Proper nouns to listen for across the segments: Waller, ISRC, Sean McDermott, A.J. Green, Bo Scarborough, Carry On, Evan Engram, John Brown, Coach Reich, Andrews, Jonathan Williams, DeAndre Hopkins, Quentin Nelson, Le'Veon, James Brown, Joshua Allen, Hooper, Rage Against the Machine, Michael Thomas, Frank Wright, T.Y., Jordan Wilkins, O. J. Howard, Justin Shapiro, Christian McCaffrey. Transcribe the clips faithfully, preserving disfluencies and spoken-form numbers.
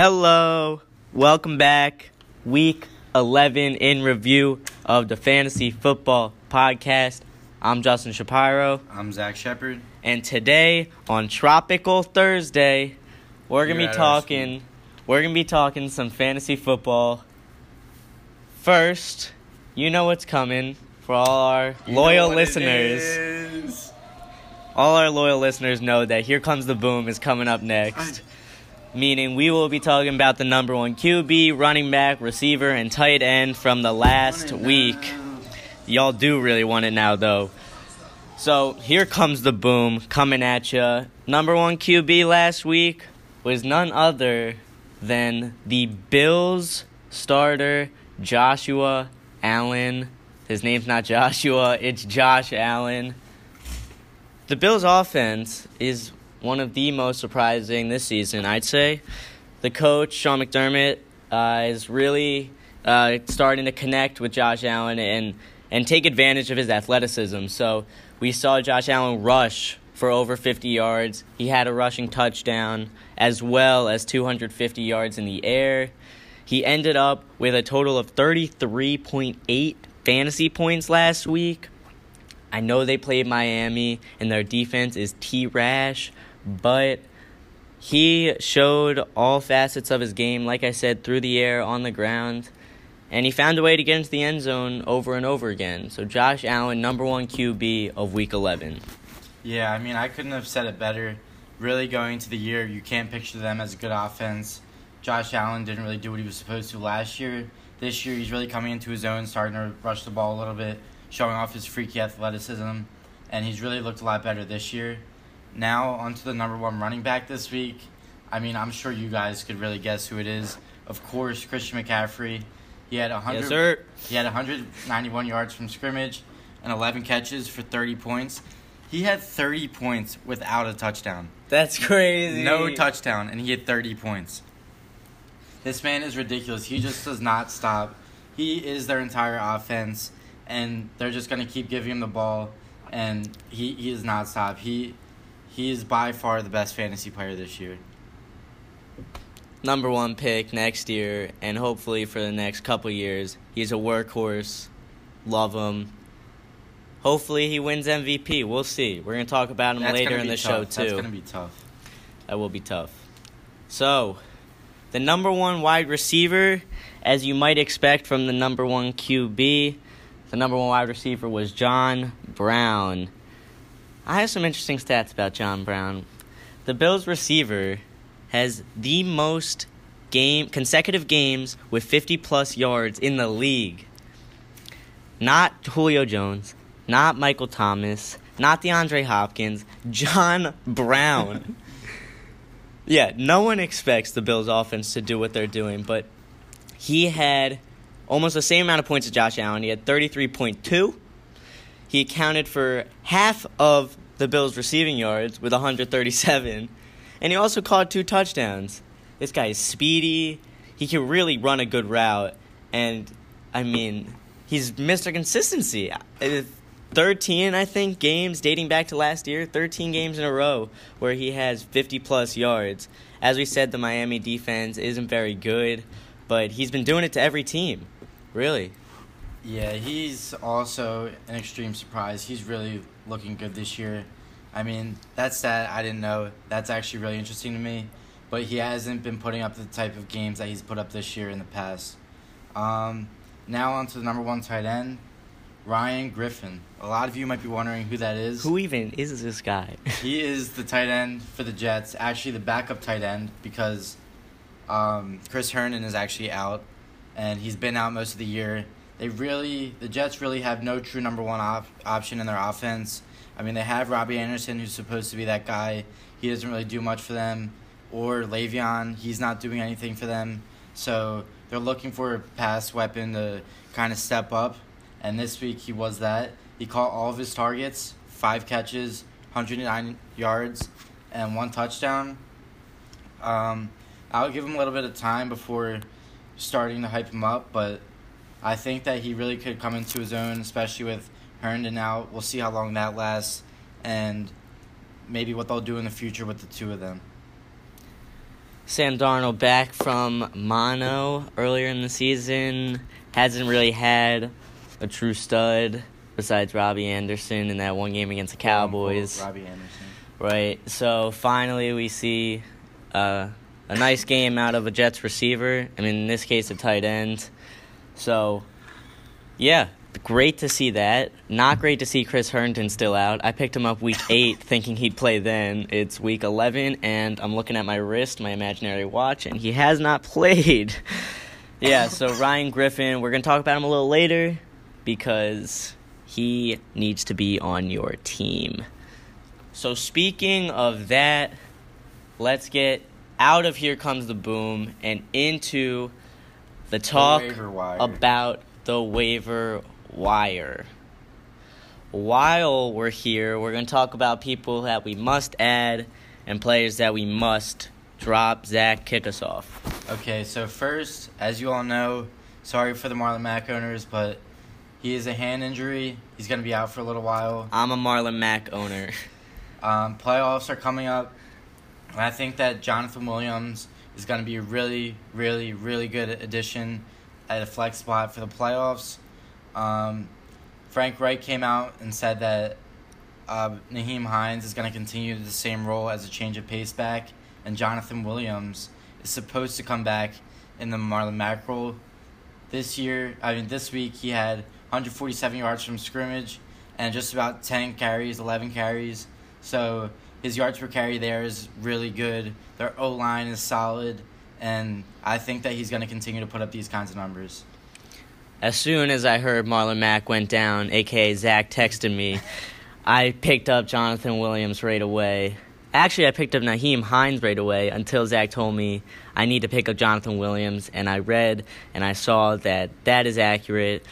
Hello, welcome back. Week eleven in review of the Fantasy Football Podcast. I'm Justin Shapiro. I'm Zach Shepherd. And today on Tropical Thursday, we're gonna You're be talking. We're gonna be talking some fantasy football. First, you know what's coming for all our you loyal listeners. All our loyal listeners know that Here Comes the Boom is coming up next. I- Meaning we will be talking about the number one Q B, running back, receiver, and tight end from the last week. Now. Y'all do really want it now, though. So Here Comes the Boom coming at ya. Number one Q B last week was none other than the Bills starter, Joshua Allen. His name's not Joshua, it's Josh Allen. The Bills' offense is one of the most surprising this season, I'd say. The coach, Sean McDermott, uh, is really uh, starting to connect with Josh Allen and, and take advantage of his athleticism. So we saw Josh Allen rush for over fifty yards. He had a rushing touchdown as well as two hundred fifty yards in the air. He ended up with a total of thirty-three point eight fantasy points last week. I know they played Miami and their defense is T-Rash, but he showed all facets of his game, like I said, through the air, on the ground, and he found a way to get into the end zone over and over again. So Josh Allen, number one Q B of Week eleven. Yeah, I mean, I couldn't have said it better. Really going into the year, you can't picture them as a good offense. Josh Allen didn't really do what he was supposed to last year. This year, he's really coming into his own, starting to rush the ball a little bit, showing off his freaky athleticism, and he's really looked a lot better this year. Now, onto the number one running back this week. I mean, I'm sure you guys could really guess who it is. Of course, Christian McCaffrey. He had one hundred, yes, sir. He had one hundred ninety-one yards from scrimmage and eleven catches for thirty points. He had thirty points without a touchdown. That's crazy. No touchdown, and he had thirty points. This man is ridiculous. He just does not stop. He is their entire offense. And they're just going to keep giving him the ball, and he, he does not stop. He he is by far the best fantasy player this year. Number one pick next year, and hopefully for the next couple years. He's a workhorse. Love him. Hopefully he wins M V P. We'll see. We're going to talk about him That's later in the tough. show, too. That's going to be tough. That will be tough. So, the number one wide receiver, as you might expect from the number one Q B, the number one wide receiver was John Brown. I have some interesting stats about John Brown. The Bills receiver has the most game consecutive games with fifty-plus yards in the league. Not Julio Jones, not Michael Thomas, not DeAndre Hopkins, John Brown. Yeah, no one expects the Bills offense to do what they're doing, but he had almost the same amount of points as Josh Allen. He had thirty-three point two. He accounted for half of the Bills' receiving yards with one hundred thirty-seven. And he also caught two touchdowns. This guy is speedy. He can really run a good route. And, I mean, he's Mister Consistency. thirteen, I think, games dating back to last year. thirteen games in a row where he has fifty-plus yards. As we said, the Miami defense isn't very good. But he's been doing it to every team. Really? Yeah, he's also an extreme surprise. He's really looking good this year. I mean, that stat I didn't know. That's actually really interesting to me. But he hasn't been putting up the type of games that he's put up this year in the past. Um, now on to the number one tight end, Ryan Griffin. A lot of you might be wondering who that is. Who even is this guy? He is the tight end for the Jets. Actually, the backup tight end because um, Chris Herndon is actually out. And he's been out most of the year. They really, the Jets really have no true number one op- option in their offense. I mean, they have Robbie Anderson, who's supposed to be that guy. He doesn't really do much for them. Or Le'Veon, he's not doing anything for them. So they're looking for a pass weapon to kind of step up. And this week he was that. He caught all of his targets, five catches, one hundred nine yards, and one touchdown. Um, I'll give him a little bit of time before starting to hype him up, but I think that he really could come into his own, especially with Herndon out. We'll see how long that lasts and maybe what they'll do in the future with the two of them. Sam Darnold back from mono earlier in the season. Hasn't really had a true stud besides Robbie Anderson in that one game against the Cowboys. Robbie Anderson. Right. So finally we see uh, a nice game out of a Jets receiver. I mean, in this case, a tight end. So, yeah, great to see that. Not great to see Chris Herndon still out. I picked him up week eight thinking he'd play then. It's week eleven, and I'm looking at my wrist, my imaginary watch, and he has not played. Yeah, so Ryan Griffin, we're going to talk about him a little later because he needs to be on your team. So speaking of that, let's get out of Here Comes the Boom and into the talk about the waiver wire. While we're here, we're going to talk about people that we must add and players that we must drop. Zach, kick us off. Okay, so first, as you all know, sorry for the Marlon Mack owners, but he is a hand injury. He's going to be out for a little while. I'm a Marlon Mack owner. um, playoffs are coming up, and I think that Jonathan Williams is going to be a really, really, really good addition at a flex spot for the playoffs. Um, Frank Wright came out and said that uh, Naheem Hines is going to continue the same role as a change of pace back, and Jonathan Williams is supposed to come back in the Marlon Mack role. This year, I mean, this week he had one hundred forty-seven yards from scrimmage and just about ten carries, eleven carries. So his yards per carry there is really good. Their O-line is solid, and I think that he's going to continue to put up these kinds of numbers. As soon as I heard Marlon Mack went down, a k a. Zach texted me, I picked up Jonathan Williams right away. Actually, I picked up Naheem Hines right away until Zach told me I need to pick up Jonathan Williams, and I read and I saw that that is accurate.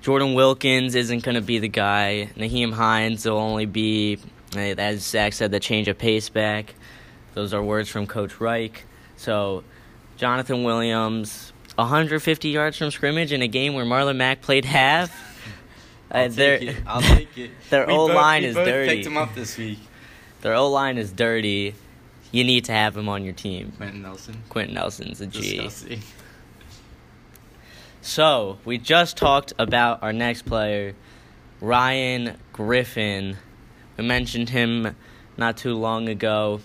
Jordan Wilkins isn't going to be the guy. Naheem Hines will only be, as Zach said, the change of pace back. Those are words from Coach Reich. So, Jonathan Williams, one hundred fifty yards from scrimmage in a game where Marlon Mack played half. I'll uh, take it. I'll take it. Their old line is dirty. We both picked him up this week. Their O-line is dirty. You need to have him on your team. Quentin Nelson. Quentin Nelson's a G. Disgusting. So, we just talked about our next player, Ryan Griffin. We mentioned him not too long ago.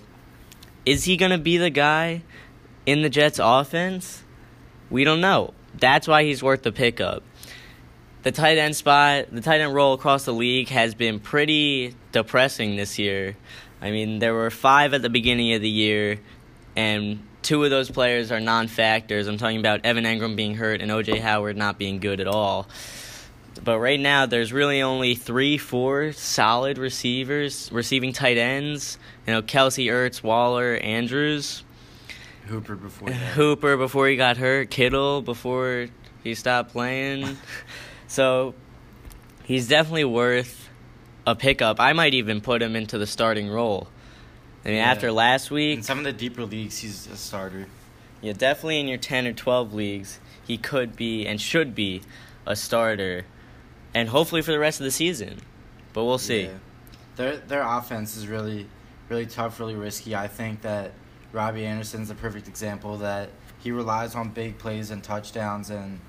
Is he going to be the guy in the Jets' offense? We don't know. That's why he's worth the pickup. The tight end spot, the tight end role across the league has been pretty depressing this year. I mean, there were five at the beginning of the year, and two of those players are non-factors. I'm talking about Evan Engram being hurt and O. J. Howard not being good at all. But right now, there's really only three, four solid receivers, receiving tight ends. You know, Kelce, Ertz, Waller, Andrews. Hooper before that. Hooper before he got hurt. Kittle before he stopped playing. So, he's definitely worth a pickup. I might even put him into the starting role. I mean, yeah. After last week. In some of the deeper leagues, he's a starter. Yeah, definitely in your ten or twelve leagues, he could be and should be a starter. And hopefully for the rest of the season. But we'll see. Yeah. Their their offense is really, really tough, really risky. I think that Robbie Anderson's the perfect example that he relies on big plays and touchdowns. And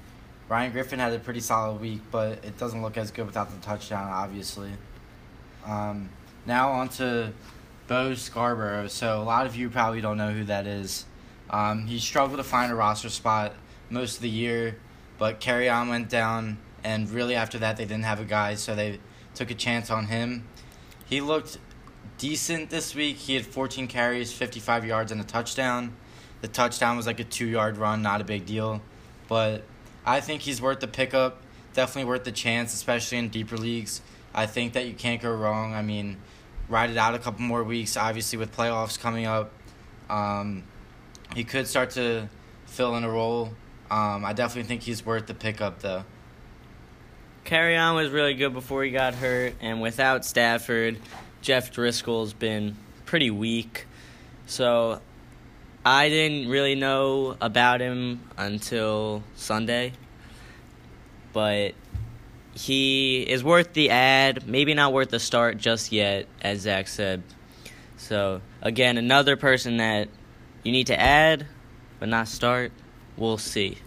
Ryan Griffin had a pretty solid week, but it doesn't look as good without the touchdown, obviously. Um, now on to Bo Scarborough. So a lot of you probably don't know who that is. Um, he struggled to find a roster spot most of the year, but Carry On went down. And really after that, they didn't have a guy, so they took a chance on him. He looked decent this week. He had fourteen carries, fifty-five yards, and a touchdown. The touchdown was like a two-yard run, not a big deal. But I think he's worth the pickup, definitely worth the chance, especially in deeper leagues. I think that you can't go wrong. I mean, ride it out a couple more weeks, obviously with playoffs coming up. Um, he could start to fill in a role. Um, I definitely think he's worth the pickup, though. Carry On was really good before he got hurt, and without Stafford, Jeff Driscoll's been pretty weak. So I didn't really know about him until Sunday, but he is worth the add, maybe not worth the start just yet, as Zach said. So, again, another person that You need to add, but not start. We'll see.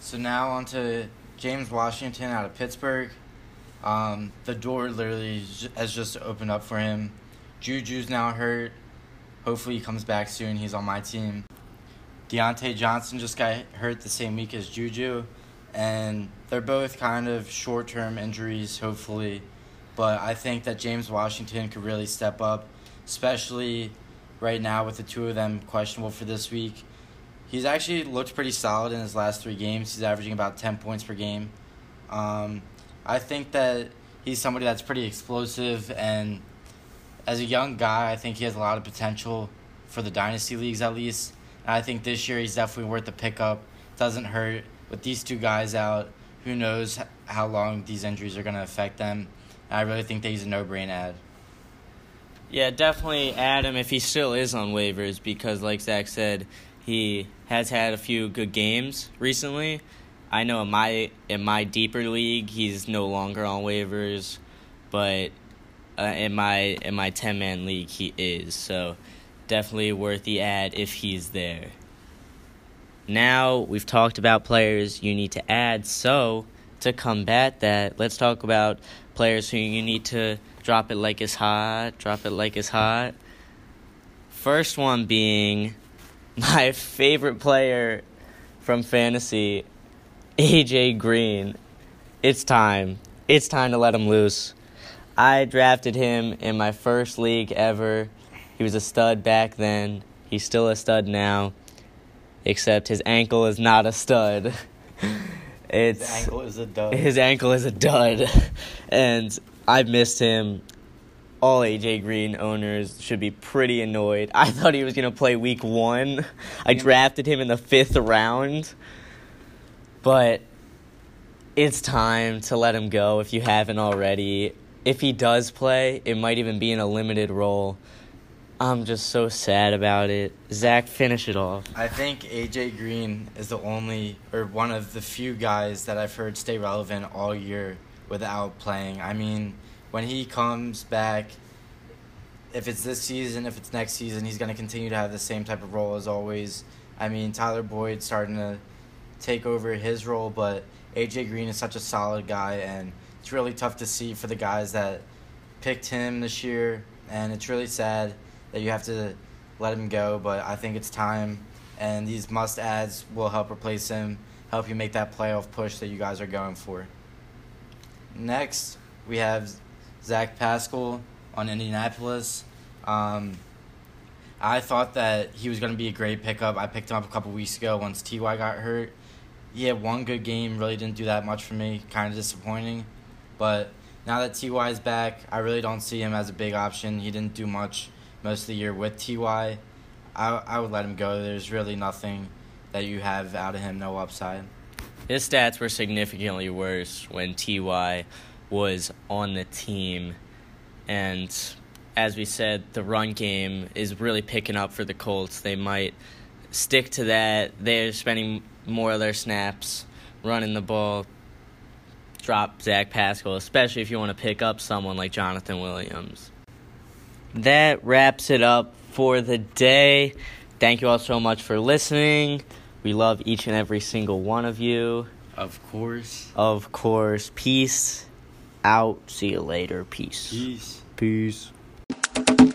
So now on to James Washington out of Pittsburgh. Um, the door literally has just opened up for him. Juju's now hurt. Hopefully he comes back soon. He's on my team. Deontay Johnson just got hurt the same week as Juju. And they're both kind of short-term injuries, hopefully. But I think that James Washington could really step up, especially right now with the two of them questionable for this week. He's actually looked pretty solid in his last three games. He's averaging about ten points per game. Um, I think that he's somebody that's pretty explosive. And as a young guy, I think he has a lot of potential for the dynasty leagues at least. And I think this year he's definitely worth the pickup. Doesn't hurt. With these two guys out, who knows how long these injuries are going to affect them. And I really think that he's a no-brain ad. Yeah, definitely add him if he still is on waivers because, like Zach said, he has had a few good games recently. I know in my in my deeper league, he's no longer on waivers, but uh, in my in my ten-man league, he is. So definitely worth the add if he's there. Now we've talked about players you need to add. So to combat that, let's talk about players who you need to drop it like it's hot, drop it like it's hot. First one being my favorite player from fantasy, A J Green. It's time. It's time to let him loose. I drafted him in my first league ever. He was a stud back then. He's still a stud now, except his ankle is not a stud. It's, his ankle is a dud. His ankle is a dud. And I missed him. All A J Green owners should be pretty annoyed. I thought he was going to play week one. I drafted him in the fifth round. But it's time to let him go if you haven't already. If he does play, it might even be in a limited role. I'm just so sad about it. Zach, finish it off. I think A J Green is the only or one of the few guys that I've heard stay relevant all year without playing. I mean, when he comes back, if it's this season, if it's next season, he's going to continue to have the same type of role as always. I mean, Tyler Boyd's starting to take over his role, but A J Green is such a solid guy, and it's really tough to see for the guys that picked him this year, and it's really sad that you have to let him go, but I think it's time, and these must-adds will help replace him, help you make that playoff push that you guys are going for. Next, we have Zach Pascal on Indianapolis. Um, I thought that he was going to be a great pickup. I picked him up a couple weeks ago once T Y got hurt. He had one good game, really didn't do that much for me, kind of disappointing. But now that T Y is back, I really don't see him as a big option. He didn't do much most of the year with T Y. I, I would let him go. There's really nothing that you have out of him, no upside. His stats were significantly worse when T Y was on the team, and as we said, the run game is really picking up for the Colts. They might stick to that. They're spending more of their snaps running the ball. Drop Zach Pascal, especially if you want to pick up someone like Jonathan Williams. That wraps it up for the day. Thank you all so much for listening. We love each and every single one of you. Of course. Of course. Peace out. See you later. Peace. Peace. Peace.